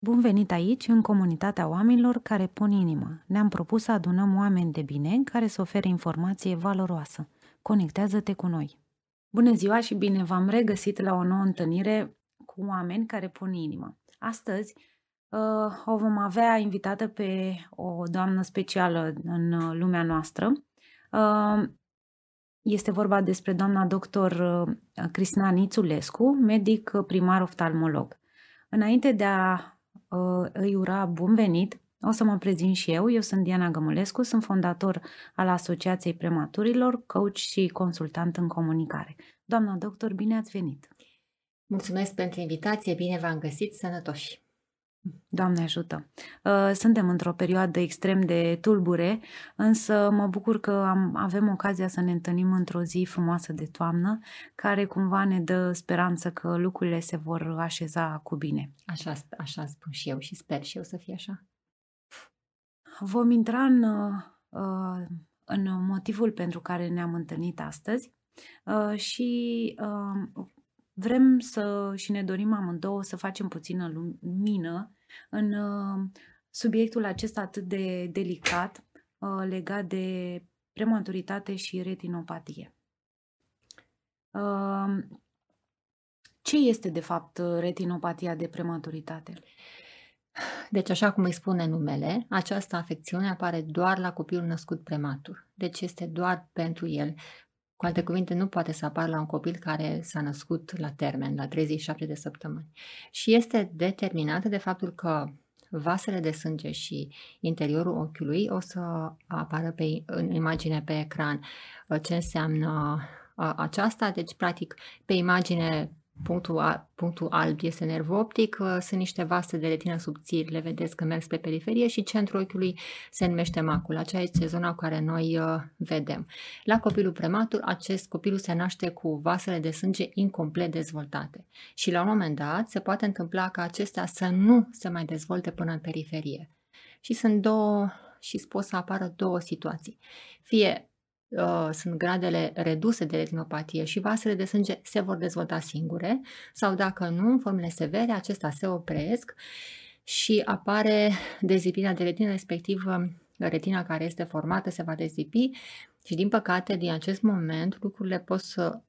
Bun venit aici, în comunitatea oamenilor care pun inimă. Ne-am propus să adunăm oameni de bine care să ofere informație valoroasă. Conectează-te cu noi! Bună ziua și bine v-am regăsit la o nouă întâlnire cu oameni care pun inimă. Astăzi o vom avea invitată pe o doamnă specială în lumea noastră. Este vorba despre doamna doctor Cristina Nițulescu, medic primar oftalmolog. Înainte de a îi ura bun venit, o să mă prezint și eu. Eu sunt Diana Gămulescu, sunt fondator al Asociației Prematurilor, coach și consultant în comunicare. Doamna doctor, bine ați venit! Mulțumesc pentru invitație, bine v-am găsit, sănătoși! Doamne ajută! Suntem într-o perioadă extrem de tulbure, însă mă bucur că avem ocazia să ne întâlnim într-o zi frumoasă de toamnă, care cumva ne dă speranță că lucrurile se vor așeza cu bine. Așa spun și eu și sper și eu să fie așa. Vom intra în motivul pentru care ne-am întâlnit astăzi și vrem să și ne dorim amândouă să facem puțină lumină în subiectul acesta atât de delicat legat de prematuritate și retinopatie. Ce este de fapt retinopatia de prematuritate? Deci, așa cum îi spune numele, această afecțiune apare doar la copilul născut prematur. Deci este doar pentru el. Cu alte cuvinte, nu poate să apară la un copil care s-a născut la termen, la 37 de săptămâni. Și este determinată de faptul că vasele de sânge și interiorul ochiului o să apară în imagine pe ecran. Ce înseamnă aceasta? Deci, practic, pe imagine punctul alb este nerv optic, sunt niște vase de retină subțiri, le vedeți că merg spre periferie și centrul ochiului se numește macula, aceea este zona cu care noi vedem. La copilul prematur, acest copil se naște cu vasele de sânge incomplet dezvoltate și la un moment dat se poate întâmpla ca acestea să nu se mai dezvolte până în periferie. Și pot să apară două situații. Fie sunt gradele reduse de retinopatie și vasele de sânge se vor dezvolta singure, sau dacă nu, în formele severe, acestea se opresc și apare dezipirea de retină, respectiv retina care este formată se va dezipi și, din păcate, din acest moment, lucrurile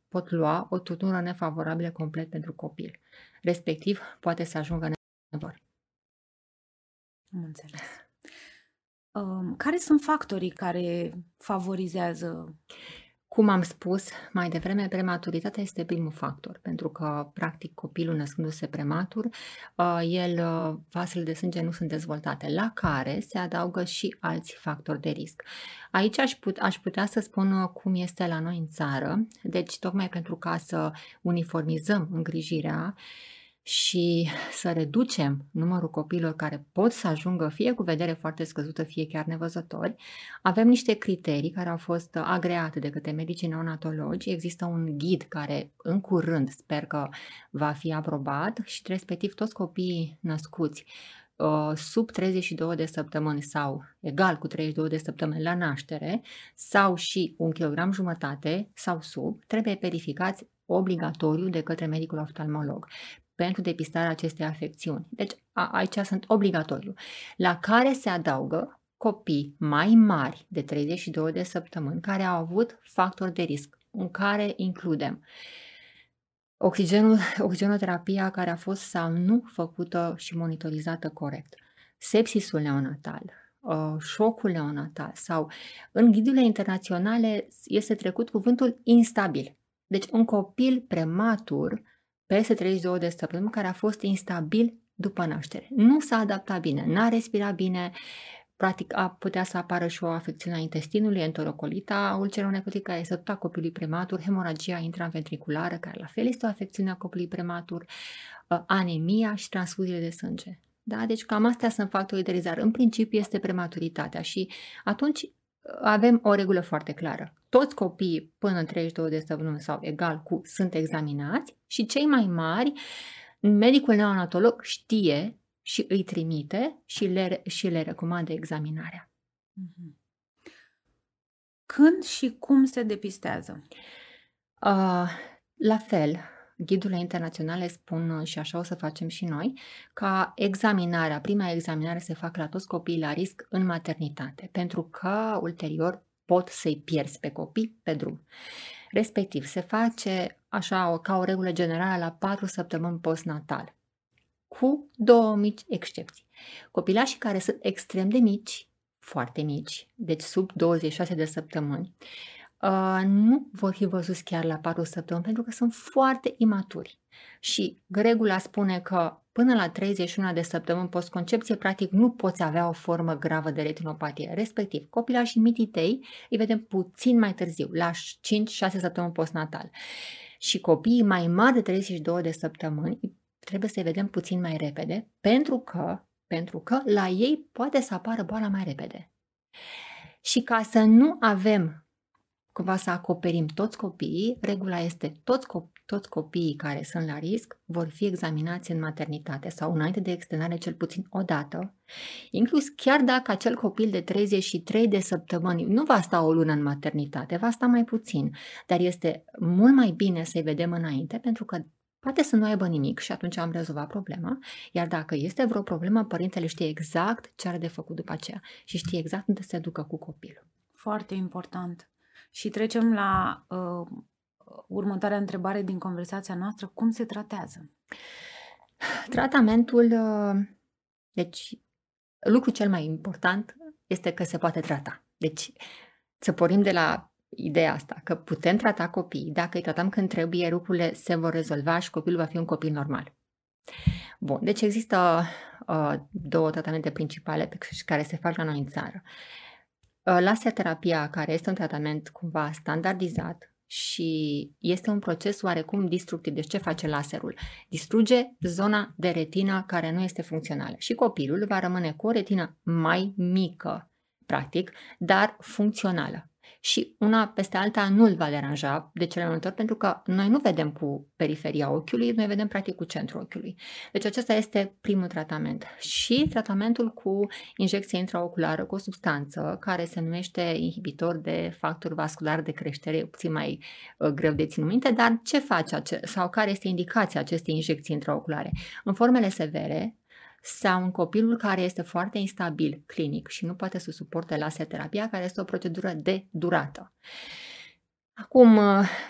pot lua o tutunură nefavorabilă complet pentru copil. Respectiv, poate să ajungă în nevor. Am înțeles. Care sunt factorii care favorizează? Cum am spus mai devreme, prematuritatea este primul factor, pentru că, practic, copilul născându-se prematur, vasele de sânge nu sunt dezvoltate, la care se adaugă și alți factori de risc. Aici aș putea să spun cum este la noi în țară, deci tocmai pentru ca să uniformizăm îngrijirea, și să reducem numărul copiilor care pot să ajungă fie cu vedere foarte scăzută, fie chiar nevăzători, avem niște criterii care au fost agreate de către medicii neonatologi. Există un ghid care în curând sper că va fi aprobat și respectiv toți copiii născuți sub 32 de săptămâni sau egal cu 32 de săptămâni la naștere sau și 1,5 kg sau sub trebuie verificați obligatoriu de către medicul oftalmolog pentru depistarea acestei afecțiuni. Deci aici sunt obligatoriu. La care se adaugă copii mai mari de 32 de săptămâni care au avut factori de risc, în care includem oxigenoterapia care a fost sau nu făcută și monitorizată corect, sepsisul neonatal, șocul neonatal sau în ghidurile internaționale este trecut cuvântul instabil. Deci un copil prematur peste 32 de săptămâni care a fost instabil după naștere. Nu s-a adaptat bine, n-a respirat bine, practic a putea să apară și o afecțiune a intestinului, enterocolita ulceronecrotică care este tot a copilului prematur, hemoragia intraventriculară care la fel este o afecțiune a copilului prematur, anemia și transfuziile de sânge. Da? Deci cam astea sunt factorii de risc. În principiu este prematuritatea și atunci avem o regulă foarte clară. Toți copiii până în 32 de săptămâni sau egal cu sunt examinați și cei mai mari, medicul neonatolog știe și îi trimite și le recomandă examinarea. Când și cum se depistează? La fel, ghidurile internaționale spun, și așa o să facem și noi, ca examinarea, prima examinare se facă la toți copiii la risc în maternitate, pentru că ulterior pot să-i pierzi pe copii pe drum. Respectiv, se face așa ca o regulă generală la 4 săptămâni postnatal, cu 2 mici excepții. Copilașii care sunt extrem de mici, foarte mici, deci sub 26 de săptămâni, nu vor fi văzuți chiar la 4 săptămâni pentru că sunt foarte imaturi. Și regula spune că până la 31 de săptămâni postconcepție, practic nu poți avea o formă gravă de retinopatie. Respectiv, copilașii mititei îi vedem puțin mai târziu, la 5-6 săptămâni postnatal. Și copiii mai mari de 32 de săptămâni trebuie să-i vedem puțin mai repede, pentru că la ei poate să apară boala mai repede. Și ca să nu avem cumva să acoperim toți copiii, regula este toți copiii care sunt la risc vor fi examinați în maternitate sau înainte de externare cel puțin o dată, inclus chiar dacă acel copil de 33 de săptămâni nu va sta o lună în maternitate, va sta mai puțin, dar este mult mai bine să-i vedem înainte pentru că poate să nu aibă nimic și atunci am rezolvat problema, iar dacă este vreo problemă, părintele știe exact ce are de făcut după aceea și știe exact unde se ducă cu copilul. Foarte important. Și trecem la următoarea întrebare din conversația noastră. Cum se tratează? Tratamentul, deci lucrul cel mai important este că se poate trata. Deci să pornim de la ideea asta, că putem trata copiii, dacă îi tratăm când trebuie, lucrurile se vor rezolva și copilul va fi un copil normal. Bun, deci există 2 tratamente principale care se fac la noi în țară. Laserterapia, care este un tratament cumva standardizat și este un proces oarecum distructiv. Deci ce face laserul? Distruge zona de retină care nu este funcțională și copilul va rămâne cu o retină mai mică, practic, dar funcțională. Și una peste alta nu îl va deranja de cele mai multe ori, pentru că noi nu vedem cu periferia ochiului, noi vedem practic cu centrul ochiului. Deci acesta este primul tratament. Și tratamentul cu injecție intraoculară, cu o substanță care se numește inhibitor de factor vascular de creștere, puțin mai greu de ținut minte, dar ce face sau care este indicația acestei injecții intraoculare? În formele severe, sau un copilul care este foarte instabil clinic și nu poate să suporte laserterapia, care este o procedură de durată. Acum,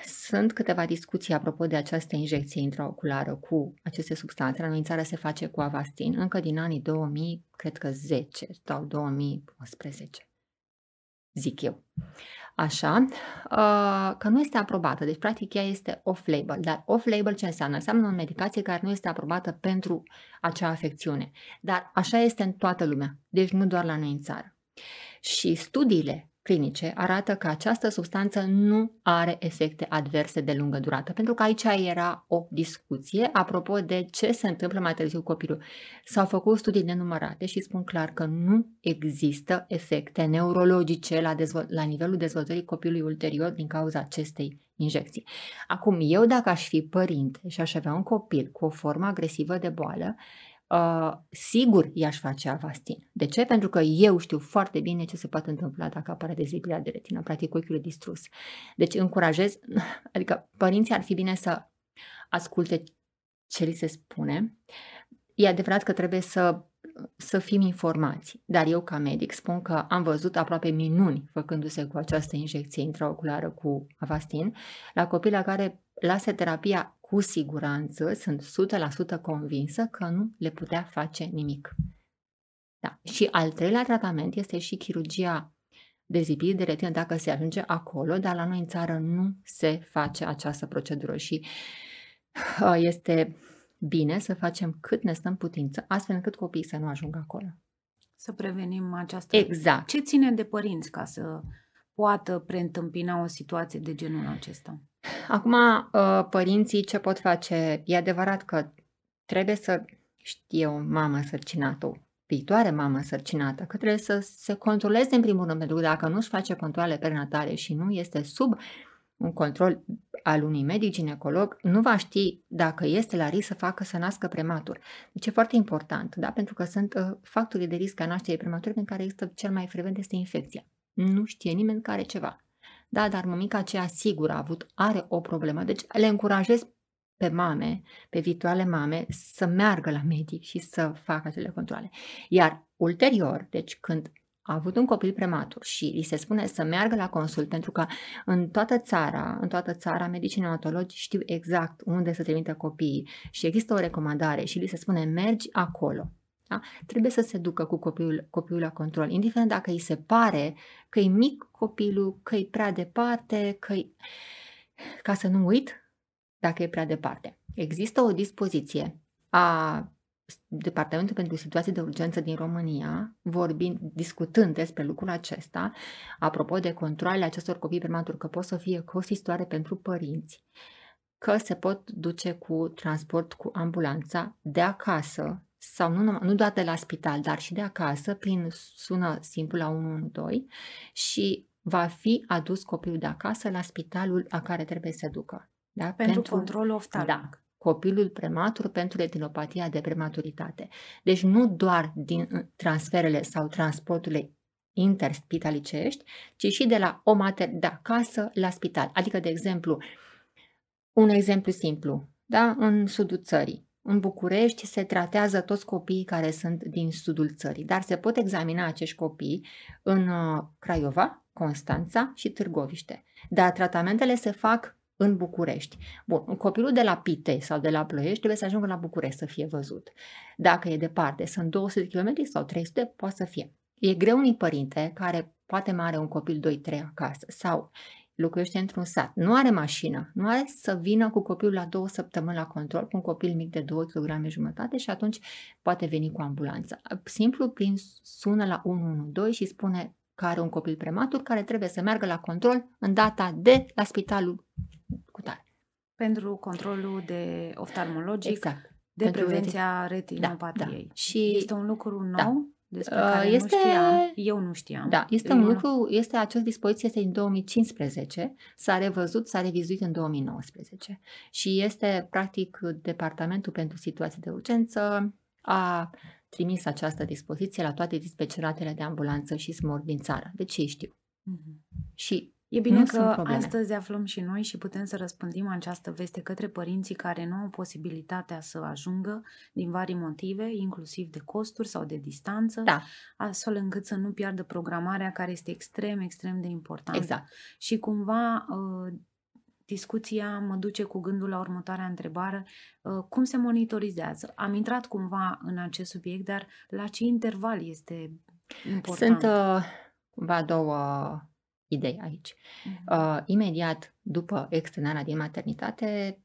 sunt câteva discuții apropo de această injecție intraoculară cu aceste substanțe. La noi în țară se face cu Avastin încă din anii 2000, cred că 10 sau 2011, zic eu. Așa, că nu este aprobată, deci practic ea este off-label, dar off-label ce înseamnă? Înseamnă o medicație care nu este aprobată pentru acea afecțiune, dar așa este în toată lumea, deci nu doar la noi în țară. Și studiile clinice arată că această substanță nu are efecte adverse de lungă durată, pentru că aici era o discuție apropo de ce se întâmplă mai târziu cu copilul. S-au făcut studii nenumărate și spun clar că nu există efecte neurologice la nivelul dezvoltării copilului ulterior din cauza acestei injecții. Acum, eu dacă aș fi părinte și aș avea un copil cu o formă agresivă de boală, sigur i-aș face Avastin. De ce? Pentru că eu știu foarte bine ce se poate întâmpla dacă apare dezechilibru de retină, practic ochiul e distrus. Deci încurajez, adică părinții ar fi bine să asculte ce li se spune. E adevărat că trebuie să fim informați, dar eu ca medic spun că am văzut aproape minuni făcându-se cu această injecție intraoculară cu Avastin la copii la care laserterapia cu siguranță, sunt 100% convinsă că nu le putea face nimic. Da. Și al treilea tratament este și chirurgia de zidire de retină, dacă se ajunge acolo, dar la noi în țară nu se face această procedură și este bine să facem cât ne stăm putință, astfel încât copiii să nu ajungă acolo. Să prevenim această... Exact. Ce ține de părinți ca să poată preîntâmpina o situație de genul acesta? Acum, părinții ce pot face? E adevărat că trebuie să știe o mamă însărcinată, o viitoare mamă însărcinată, că trebuie să se controleze în primul rând, pentru că dacă nu-și face controle prenatale și nu este sub un control al unui medic ginecolog, nu va ști dacă este la risc să nască prematur. Deci e foarte important, da? Pentru că sunt factorii de risc a nașterii premature, în care există cel mai frecvent este infecția. Nu știe nimeni care ceva. Da, dar mămica aceea sigur are o problemă. Deci le încurajez pe mame, pe viitoare mame, să meargă la medic și să facă acele controale. Iar ulterior, deci când a avut un copil prematur și îi se spune să meargă la consult, pentru că în toată țara, medicii neonatologi știu exact unde să trimită copiii și există o recomandare și li se spune mergi acolo. Da? Trebuie să se ducă cu copilul la control, indiferent dacă îi se pare că e mic copilul, că e prea departe, ca să nu uit dacă e prea departe. Există o dispoziție a Departamentul pentru Situații de Urgență din România, discutând despre lucrul acesta, apropo de controalele acestor copii prematuri, că pot să fie costisitoare pentru părinți, că se pot duce cu transport, cu ambulanța, de acasă, sau nu doar de la spital, dar și de acasă, prin sună simplu la 112 și va fi adus copilul de acasă la spitalul la care trebuie să ducă. Da? Pentru controlul oftalmic. Da. Copilul prematur pentru retinopatia de prematuritate. Deci nu doar din transferele sau transporturile interspitalicești, ci și de acasă la spital. Adică, de exemplu, un exemplu simplu, da? În sudul țării, în București se tratează toți copiii care sunt din sudul țării, dar se pot examina acești copii în Craiova, Constanța și Târgoviște. Dar tratamentele se fac în București. Bun, copilul de la Pitești sau de la Ploiești trebuie să ajungă la București să fie văzut. Dacă e departe, sunt 200 km sau 300, poate să fie. E greu unui părinte care poate mai are un copil 2-3 acasă sau locuiește într-un sat, nu are mașină, nu are să vină cu copilul la 2 săptămâni la control, cu un copil mic de 2,5 kg și atunci poate veni cu ambulanța. Simplu sună la 112 și spune că are un copil prematur care trebuie să meargă la control în data de la spitalul cutare. Pentru controlul de oftalmologic, exact. De pentru prevenția retinopatiei. Da. Și este un lucru nou despre care eu nu știam. Da, această dispoziție este din 2015, s-a revizuit în 2019 și este practic Departamentul pentru Situații de Urgență a trimis această dispoziție la toate dispeceratele de ambulanță și smurg din țară. Deci ei știu. Mm-hmm. Și e bine că astăzi aflăm și noi și putem să răspândim această veste către părinții care nu au posibilitatea să ajungă din vari motive, inclusiv de costuri sau de distanță, astfel încât să nu piardă programarea care este extrem, extrem de importantă. Exact. Și cumva discuția mă duce cu gândul la următoarea întrebare. Cum se monitorizează? Am intrat cumva în acest subiect, dar la ce interval este important? Sunt cumva două idei aici. Imediat după externarea din maternitate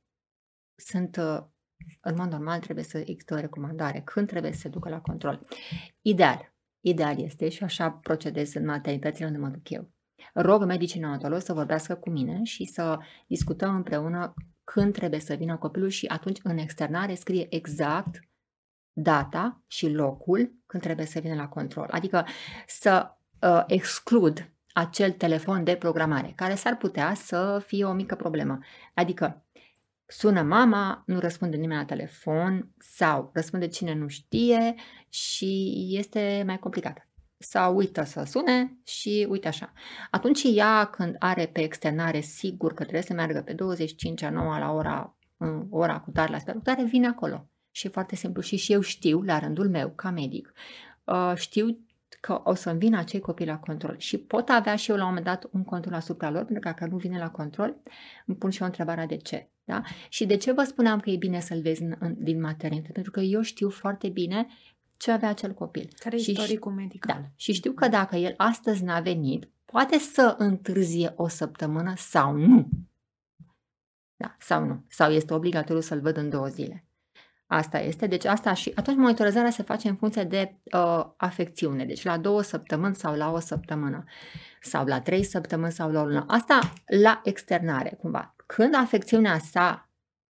în mod normal trebuie să există o recomandare când trebuie să se ducă la control. Ideal este și așa procedez în maternitățile unde mă duc eu. Rog medicii neonatologi să vorbească cu mine și să discutăm împreună când trebuie să vină copilul și atunci în externare scrie exact data și locul când trebuie să vină la control. Adică să exclud acel telefon de programare, care s-ar putea să fie o mică problemă. Adică sună mama, nu răspunde nimeni la telefon sau răspunde cine nu știe și este mai complicată. Sau uită să sune și uite așa. Atunci ea când are pe externare sigur că trebuie să meargă pe 25/9 la ora cu tare la spital, vine acolo. Și e foarte simplu și eu știu la rândul meu ca medic, știu că o să-mi vină acei copii la control și pot avea și eu la un moment dat un control asupra lor, pentru că dacă nu vine la control, îmi pun și eu întrebarea de ce. Da? Și de ce vă spuneam că e bine să-l vezi din maternitate? Pentru că eu știu foarte bine ce avea acel copil. Care e istoricul medical. Da, și știu că dacă el astăzi n-a venit, poate să întârzie o săptămână sau nu. Da, sau nu. Sau este obligatoriu să-l văd în 2 zile. Asta este, deci asta și atunci monitorizarea se face în funcție de afecțiune, deci la 2 săptămâni sau la 1 săptămână sau la 3 săptămâni sau la o lună. Asta la externare, cumva. Când afecțiunea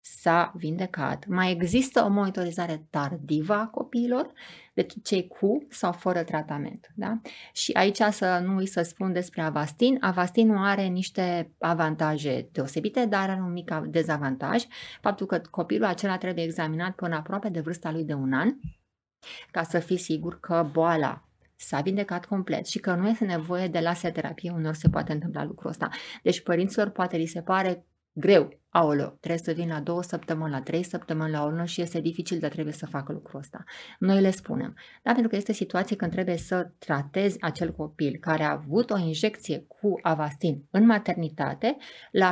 s-a vindecat, mai există o monitorizare tardivă a copiilor, deci cei cu sau fără tratament. Da? Și aici să nu îi să spun despre Avastin. Avastinul are niște avantaje deosebite, dar are un mic dezavantaj. Faptul că copilul acela trebuie examinat până aproape de vârsta lui de 1 an, ca să fii sigur că boala s-a vindecat complet și că nu este nevoie de laserterapie, unor se poate întâmpla lucrul ăsta. Deci părinților poate li se pare greu, aoleo, trebuie să vin la 2 săptămâni, la 3 săptămâni, la o lună și este dificil, dar trebuie să fac lucrul ăsta. Noi le spunem, da, pentru că este situație când trebuie să tratezi acel copil care a avut o injecție cu Avastin în maternitate, la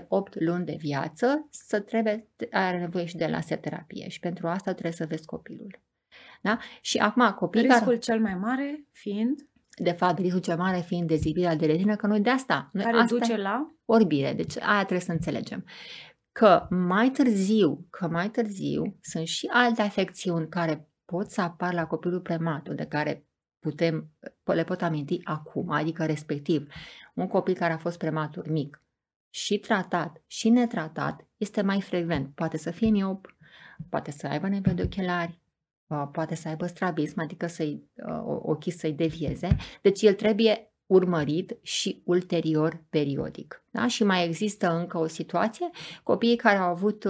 7-8 luni de viață, are nevoie și de lanseterapie și pentru asta trebuie să vezi copilul. Da? Și acum copilul... Riscul cel mai mare fiind... De fapt, riscul cel mare fiind dezibirea de retină, că noi de asta... Care duce la... Orbire, deci aia trebuie să înțelegem. Că mai târziu sunt și alte afecțiuni care pot să apară la copilul prematur, de care le pot aminti acum, adică respectiv. Un copil care a fost prematur mic și tratat și netratat este mai frecvent. Poate să fie miop, poate să aibă nevoie de ochelari, poate să aibă strabism, adică ochii să-i devieze. Deci el trebuie urmărit și ulterior periodic. Da? Și mai există încă o situație, copiii care au avut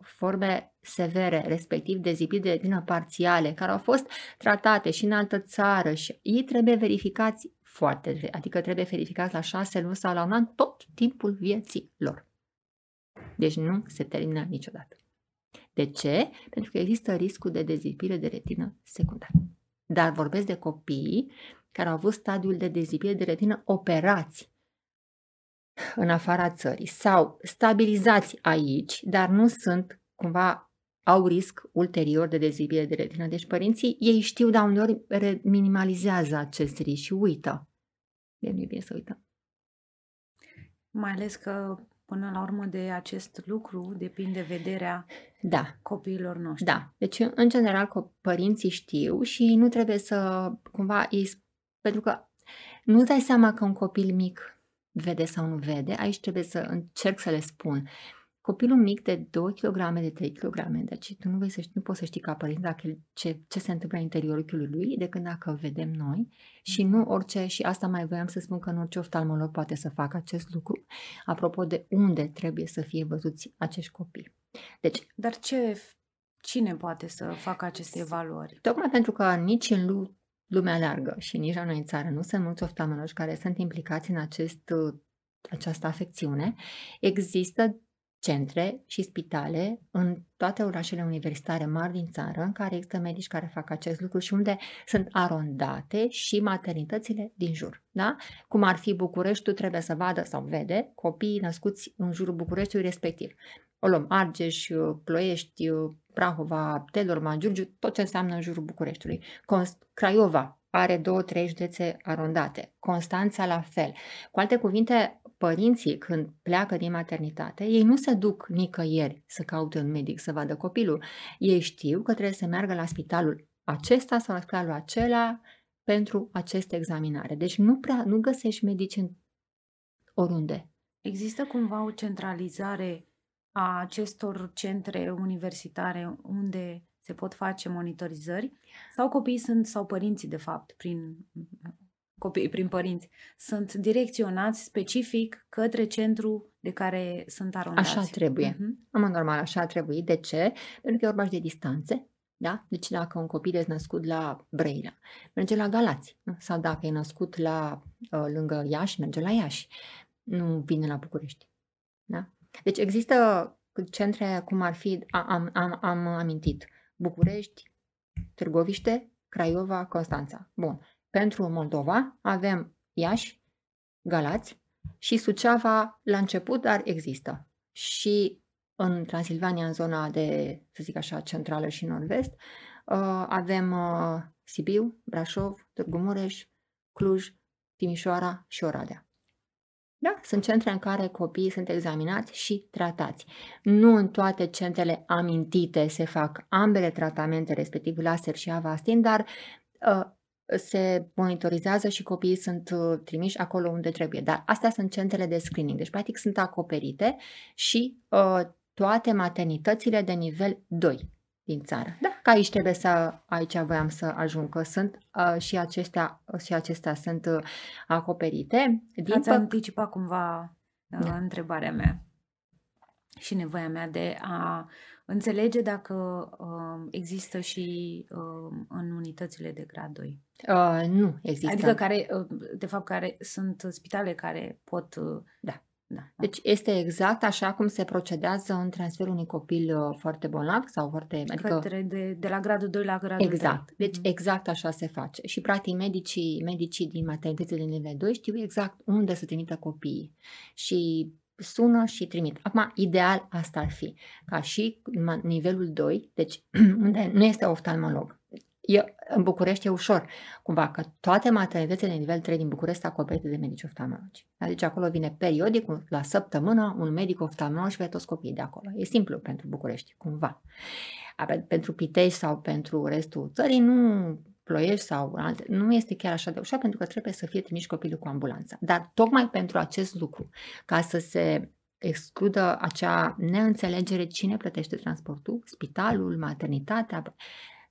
forme severe, respectiv dezibiri de retină parțiale, care au fost tratate și în altă țară și ei trebuie verificați la 6 luni sau la un an tot timpul vieții lor. Deci nu se termină niciodată. De ce? Pentru că există riscul de dezibire de retină secundară. Dar vorbesc de copiii care au avut stadiul de dezibire de retină operați în afara țării sau stabilizați aici, dar nu sunt cumva, au risc ulterior de dezibire de retină. Deci părinții, ei știu, dar uneori minimalizează acest risc și uită. De nu e bine să uităm. Mai ales că până la urmă de acest lucru depinde vederea copiilor noștri. Da, deci în general părinții știu și nu trebuie să cumva pentru că nu dai seama că un copil mic vede sau nu vede, aici trebuie să încerc să le spun. Copilul mic de 2 kg, de 3 kg, deci tu nu poți să știi ca părinte dacă ce se întâmplă în interiorul ochiului lui, decât dacă vedem noi și nu orice, și asta mai voiam să spun că nu orice oftalmolog poate să facă acest lucru, apropo de unde trebuie să fie văzuți acești copii. Deci, dar cine poate să facă aceste evaluări? Tocmai pentru că nici în lumea largă și nici la noi în țară nu sunt mulți oftalmologi care sunt implicați în această afecțiune, există centre și spitale în toate orașele universitare mari din țară în care există medici care fac acest lucru și unde sunt arondate și maternitățile din jur. Da? Cum ar fi Bucureștiul, trebuie să vadă sau vede copiii născuți în jurul Bucureștiului respectiv. O luăm Argeș, Ploiești, Prahova, Telorman, Giurgiu, tot ce înseamnă în jurul Bucureștiului. Craiova are 2-3 județe arondate, Constanța la fel. Cu alte cuvinte, părinții când pleacă din maternitate, ei nu se duc nicăieri să caute un medic să vadă copilul. Ei știu că trebuie să meargă la spitalul acesta sau la spitalul acela pentru aceste examinare. Deci nu găsești medici oriunde. Există cumva o centralizare a acestor centre universitare unde se pot face monitorizări sau copiii sunt, sau părinții de fapt, prin părinți, sunt direcționați specific către centru de care sunt arondați. Așa trebuie. Normal, așa trebuie. De ce? Pentru că e vorba de distanțe. Da? Deci dacă un copil e născut la Brăila, merge la Galați. Sau dacă e născut lângă Iași, merge la Iași. Nu vine la București. Da? Deci există centre cum ar fi, am amintit, București, Târgoviște, Craiova, Constanța. Bun. Pentru Moldova avem Iași, Galați și Suceava la început, dar există. Și în Transilvania, în zona de, să zic așa, centrală și nord-vest, avem Sibiu, Brașov, Târgu Mureș, Cluj, Timișoara și Oradea. Da? Sunt centre în care copiii sunt examinați și tratați. Nu în toate centrele amintite se fac ambele tratamente, respectiv laser și Avastin, dar se monitorizează și copiii sunt trimiși acolo unde trebuie. Dar astea sunt centrele de screening, deci practic sunt acoperite și toate maternitățile de nivel 2 din țară. Da, că aici trebuie aici voiam să ajung, că sunt și acestea sunt acoperite. Ați anticipat cumva întrebarea mea și nevoia mea de a înțelege dacă există și în unitățile de grad 2. Nu există. Adică care sunt spitale care pot Da, da. Deci este exact așa cum se procedează în transferul unui copil foarte bolnav sau foarte... Adică... De la gradul 2 la gradul 3. Exact. Deci exact așa se face. Și practic medicii din maternitățile de nivel 2 știu exact unde să trimită copiii. Și sună și trimit. Acum, ideal asta ar fi. Ca și nivelul 2, deci unde nu este oftalmolog. În București e ușor, cumva, că toate maternitățile de nivel 3 din București sunt acoperite de medici oftalmologi. Deci acolo vine periodic, la săptămână, un medic oftalmolog și vede toți copiii de acolo. E simplu pentru București, cumva. Pentru Pitești sau pentru restul țării, nu Ploiești sau alte, nu este chiar așa de ușor, pentru că trebuie să fie trimis copilul cu ambulanța. Dar tocmai pentru acest lucru, ca să se excludă acea neînțelegere cine plătește transportul, spitalul, maternitatea...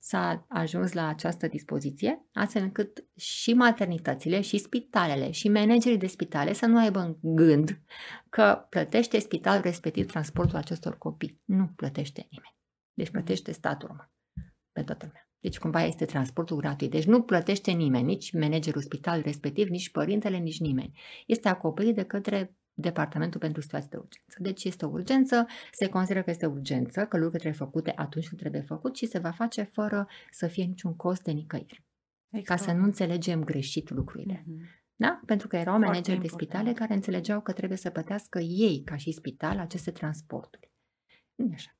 S-a ajuns la această dispoziție, astfel încât și maternitățile, și spitalele, și managerii de spitale să nu aibă în gând că plătește spitalul respectiv transportul acestor copii. Nu plătește nimeni. Deci plătește statul român pe toată lumea. Deci cumva este transportul gratuit. Deci nu plătește nimeni, nici managerul spitalului respectiv, nici părintele, nici nimeni. Este acoperit de către Departamentul pentru Situații de Urgență. Deci este o urgență, se consideră că este urgență, că lucrurile trebuie făcute atunci când trebuie făcut și se va face fără să fie niciun cost de nicăieri. Exact. Ca să nu înțelegem greșit lucrurile. Mm-hmm. Da? Pentru că erau foarte manageri important de spitale care înțelegeau că trebuie să plătească ei, ca și spital, aceste transporturi. Nu așa.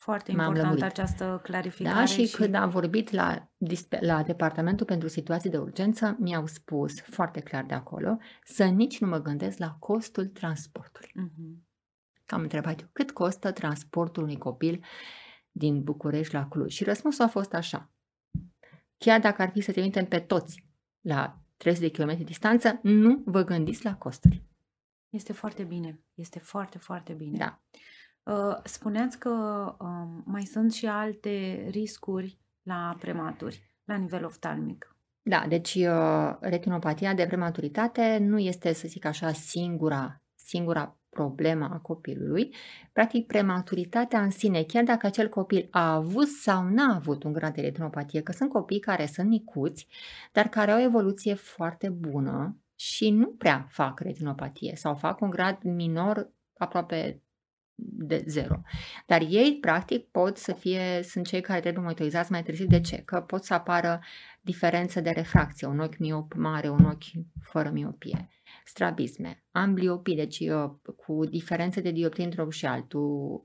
Foarte importantă această clarificare. Da, și când am vorbit la Departamentul pentru Situații de Urgență, mi-au spus foarte clar de acolo să nici nu mă gândesc la costul transportului. Uh-huh. Am întrebat eu, cât costă transportul unui copil din București la Cluj? Și răspunsul a fost așa. Chiar dacă ar fi să trimitem pe toți la 300 de km distanță, nu vă gândiți la costuri. Este foarte bine. Este foarte, foarte bine. Da. Spuneați că mai sunt și alte riscuri la prematuri, la nivel oftalmic. Da, deci retinopatia de prematuritate nu este, să zic așa, singura problemă a copilului. Practic, prematuritatea în sine, chiar dacă acel copil a avut sau n-a avut un grad de retinopatie, că sunt copii care sunt micuți, dar care au o evoluție foarte bună și nu prea fac retinopatie sau fac un grad minor aproape de zero. Dar ei, practic, sunt cei care trebuie monitorizați mai târziu. De ce? Că pot să apară diferențe de refracție, un ochi miop mare, un ochi fără miopie, strabisme, ambliopii, deci cu diferențe de dioptrii într-un ochi și altul,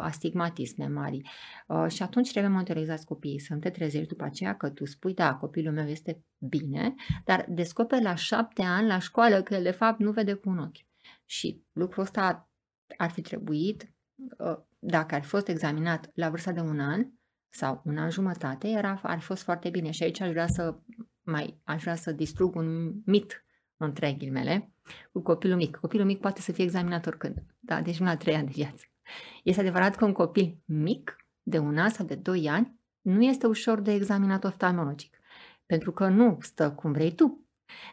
astigmatisme mari. Și atunci trebuie monitorizați copiii, să nu te trezești după aceea că tu spui, da, copilul meu este bine, dar descoperi la 7 ani la școală că de fapt nu vede cu un ochi. Și lucrul ăsta ar fi trebuit, dacă ar fi fost examinat la vârsta de 1 an sau 1 an jumătate, ar fi fost foarte bine. Și aici aș vrea să distrug un mit, între ghilimele, cu copilul mic. Copilul mic poate să fie examinat oricând, da? Deci nu la 3 ani de viață. Este adevărat că un copil mic, de 1 an sau de 2 ani, nu este ușor de examinat oftalmologic, pentru că nu stă cum vrei tu.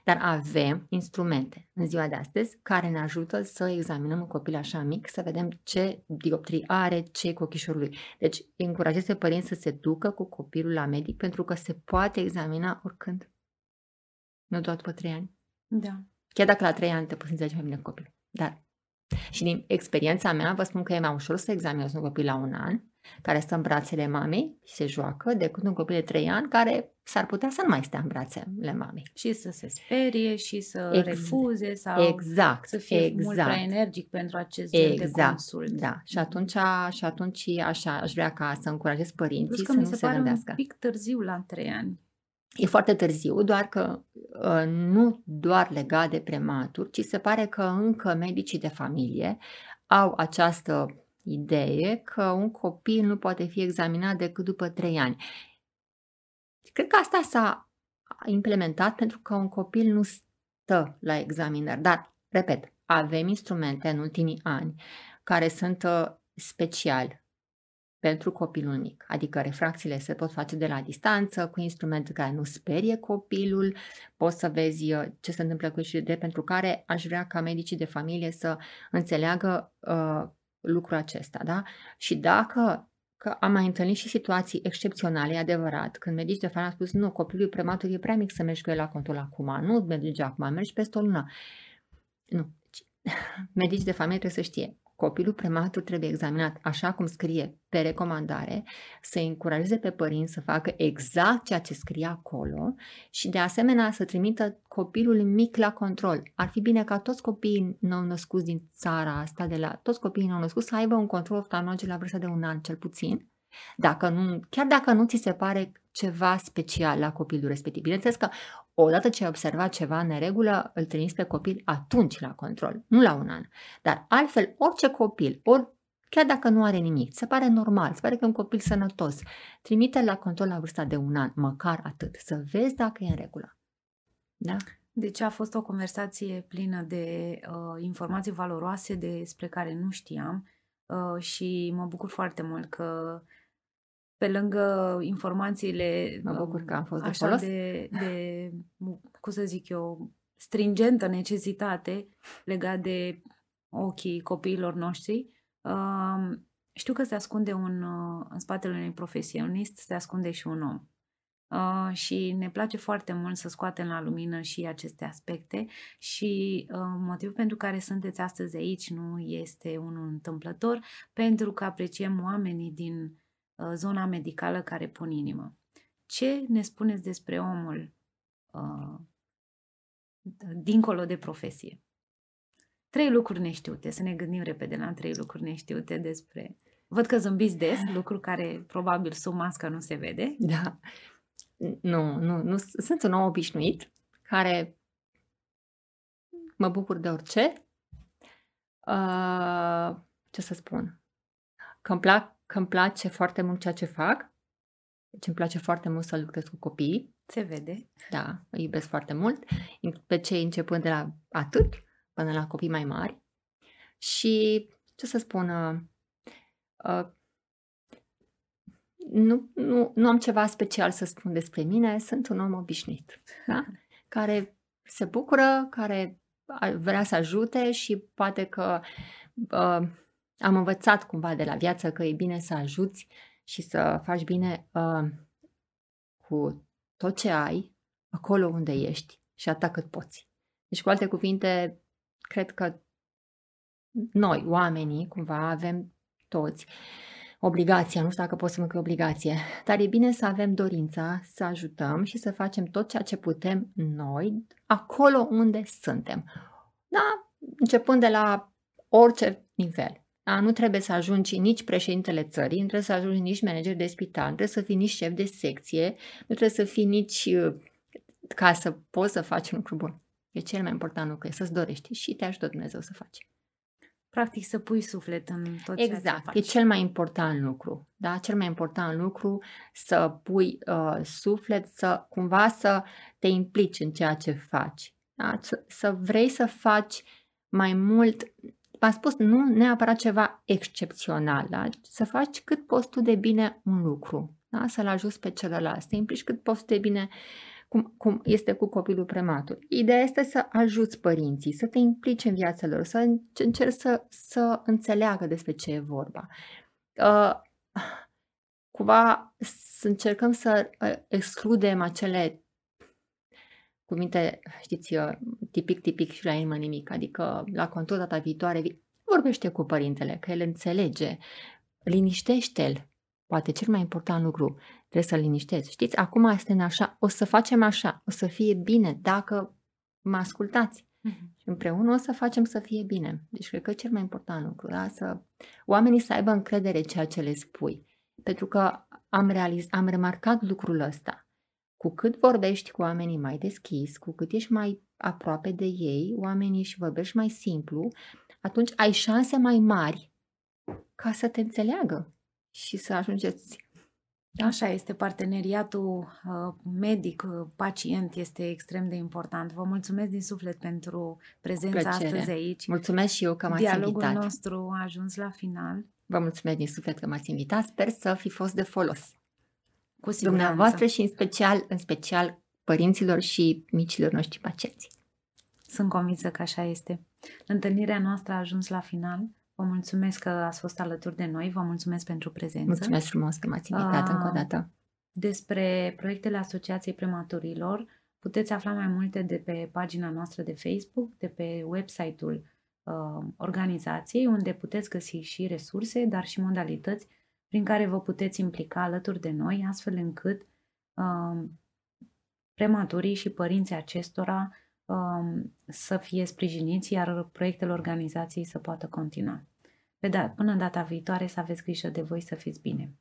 Dar avem instrumente în ziua de astăzi care ne ajută să examinăm un copil așa mic, să vedem ce dioptrii are, ce e cu ochișorul lui. Deci încurajez pe părinți să se ducă cu copilul la medic, pentru că se poate examina oricând. Nu doar după 3 ani. Da. Chiar dacă la 3 ani te poți înțelege mai bine copilul. Dar și din experiența mea vă spun că e mai ușor să examinezi un copil la 1 an care stă în brațele mamei și se joacă, decât un copil de 3 ani care s-ar putea să nu mai stea în brațele mamei. Și să se sperie și să refuze sau să fie mult prea energic pentru acest gen de consult. Da. Și atunci așa, aș vrea ca să încurajez părinții plus că să nu se gândească. Mi se pare un pic târziu la 3 ani. E foarte târziu, doar că nu doar legat de prematuri, ci se pare că încă medicii de familie au această idee că un copil nu poate fi examinat decât după 3 ani. Cred că asta s-a implementat pentru că un copil nu stă la examinări. Dar, repet, avem instrumente în ultimii ani care sunt special pentru copilul mic. Adică refracțiile se pot face de la distanță, cu instrumente care nu sperie copilul, poți să vezi ce se întâmplă cu și de pentru care aș vrea ca medicii de familie să înțeleagă lucrul acesta, da? Și dacă că am mai întâlnit și situații excepționale, e adevărat, când medici de familie a spus, nu, copilul prematur e prea mic să mergi cu el la control acum, nu mergi acum, mergi peste o lună. Nu. medici de familie trebuie să știe. Copilul prematur trebuie examinat așa cum scrie pe recomandare, să încurajeze pe părinți să facă exact ceea ce scrie acolo și de asemenea să trimită copilul mic la control. Ar fi bine ca toți copiii nou-născuți din țara asta, toți copiii nou-născuți să aibă un control oftalmologic la vârsta de 1 an cel puțin, chiar dacă nu ți se pare ceva special la copilul respectiv. Bineînțeles că odată ce ai observat ceva în neregulă, îl trimiți pe copil atunci la control, nu la 1 an. Dar altfel, orice copil, chiar dacă nu are nimic, se pare normal, se pare că e un copil sănătos, trimite la control la vârsta de 1 an, măcar atât, să vezi dacă e în regulă. Da? Deci a fost o conversație plină de informații valoroase despre care nu știam și mă bucur foarte mult că pe lângă informațiile stringentă necesitate legat de ochii copiilor noștri, știu că se ascunde în spatele unui profesionist, se ascunde și un om. Și ne place foarte mult să scoatem la lumină și aceste aspecte și motivul pentru care sunteți astăzi aici nu este unul întâmplător, pentru că apreciem oamenii din zona medicală care pun inimă. Ce ne spuneți despre omul dincolo de profesie? 3 lucruri neștiute, să ne gândim repede la 3 lucruri neștiute despre... Văd că zâmbiți des, lucru care probabil sub mască nu se vede. Da, nu, sunt un om obișnuit care mă bucur de orice. Ce să spun? Că îmi place foarte mult ceea ce fac. Deci îmi place foarte mult să lucrez cu copiii. Se vede. Da, îi iubesc foarte mult. Pe cei începând de la atât până la copii mai mari. Și, ce să spun, nu am ceva special să spun despre mine. Sunt un om obișnuit, da? Care se bucură, care vrea să ajute și poate că... am învățat cumva de la viață că e bine să ajuți și să faci bine cu tot ce ai, acolo unde ești și atât cât poți. Deci, cu alte cuvinte, cred că noi, oamenii, cumva avem toți obligația, nu știu dacă pot să mă că obligație, dar e bine să avem dorința să ajutăm și să facem tot ceea ce putem noi, acolo unde suntem. Da? Începând de la orice nivel. Da, nu trebuie să ajungi nici președintele țării, nu trebuie să ajungi nici manager de spital, nu trebuie să fii nici șef de secție, nu trebuie să fii nici ca să poți să faci un lucru bun. E cel mai important lucru, e să-ți dorești și te ajută Dumnezeu să faci. Practic să pui suflet în tot ceea ce faci. E cel mai important lucru. Da? Cel mai important lucru să pui suflet, să cumva să te implici în ceea ce faci. Da? Să vrei să faci mai mult... V-am spus, nu neapărat ceva excepțional, da? Să faci cât poți tu de bine un lucru, da? Să-l ajuți pe celălalt, să te implici cât poți tu de bine, cum este cu copilul prematur. Ideea este să ajuți părinții, să te implici în viața lor, să încerci să înțeleagă despre ce e vorba. Cumva să încercăm să excludem acele cuvinte, știți, tipic și la inimă nimic, adică la contul data viitoare, vorbește cu părintele, că el înțelege, liniștește-l, poate cel mai important lucru, trebuie să-l liniștezi. Știți, acum este așa, o să facem așa, o să fie bine dacă mă ascultați. Și împreună o să facem să fie bine. Deci cred că e cel mai important lucru, da? Oamenii să aibă încredere ceea ce le spui, pentru că am remarcat lucrul ăsta. Cu cât vorbești cu oamenii mai deschis, cu cât ești mai aproape de ei, oamenii și vorbești mai simplu, atunci ai șanse mai mari ca să te înțeleagă și să ajungeți. Așa este, parteneriatul medic-pacient este extrem de important. Vă mulțumesc din suflet pentru prezența astăzi aici. Mulțumesc și eu că m-ați invitat. Dialogul nostru a ajuns la final. Vă mulțumesc din suflet că m-ați invitat. Sper să fi fost de folos. Cu siguranță. Dumneavoastră și în special părinților și micilor noștri pacienți. Sunt convinsă că așa este. Întâlnirea noastră a ajuns la final. Vă mulțumesc că ați fost alături de noi. Vă mulțumesc pentru prezență. Mulțumesc frumos că m-ați invitat încă o dată. Despre proiectele Asociației Prematurilor puteți afla mai multe de pe pagina noastră de Facebook, de pe website-ul organizației, unde puteți găsi și resurse, dar și modalități prin care vă puteți implica alături de noi, astfel încât prematurii și părinții acestora să fie sprijiniți, iar proiectele organizației să poată continua. Până data viitoare, să aveți grijă de voi, să fiți bine!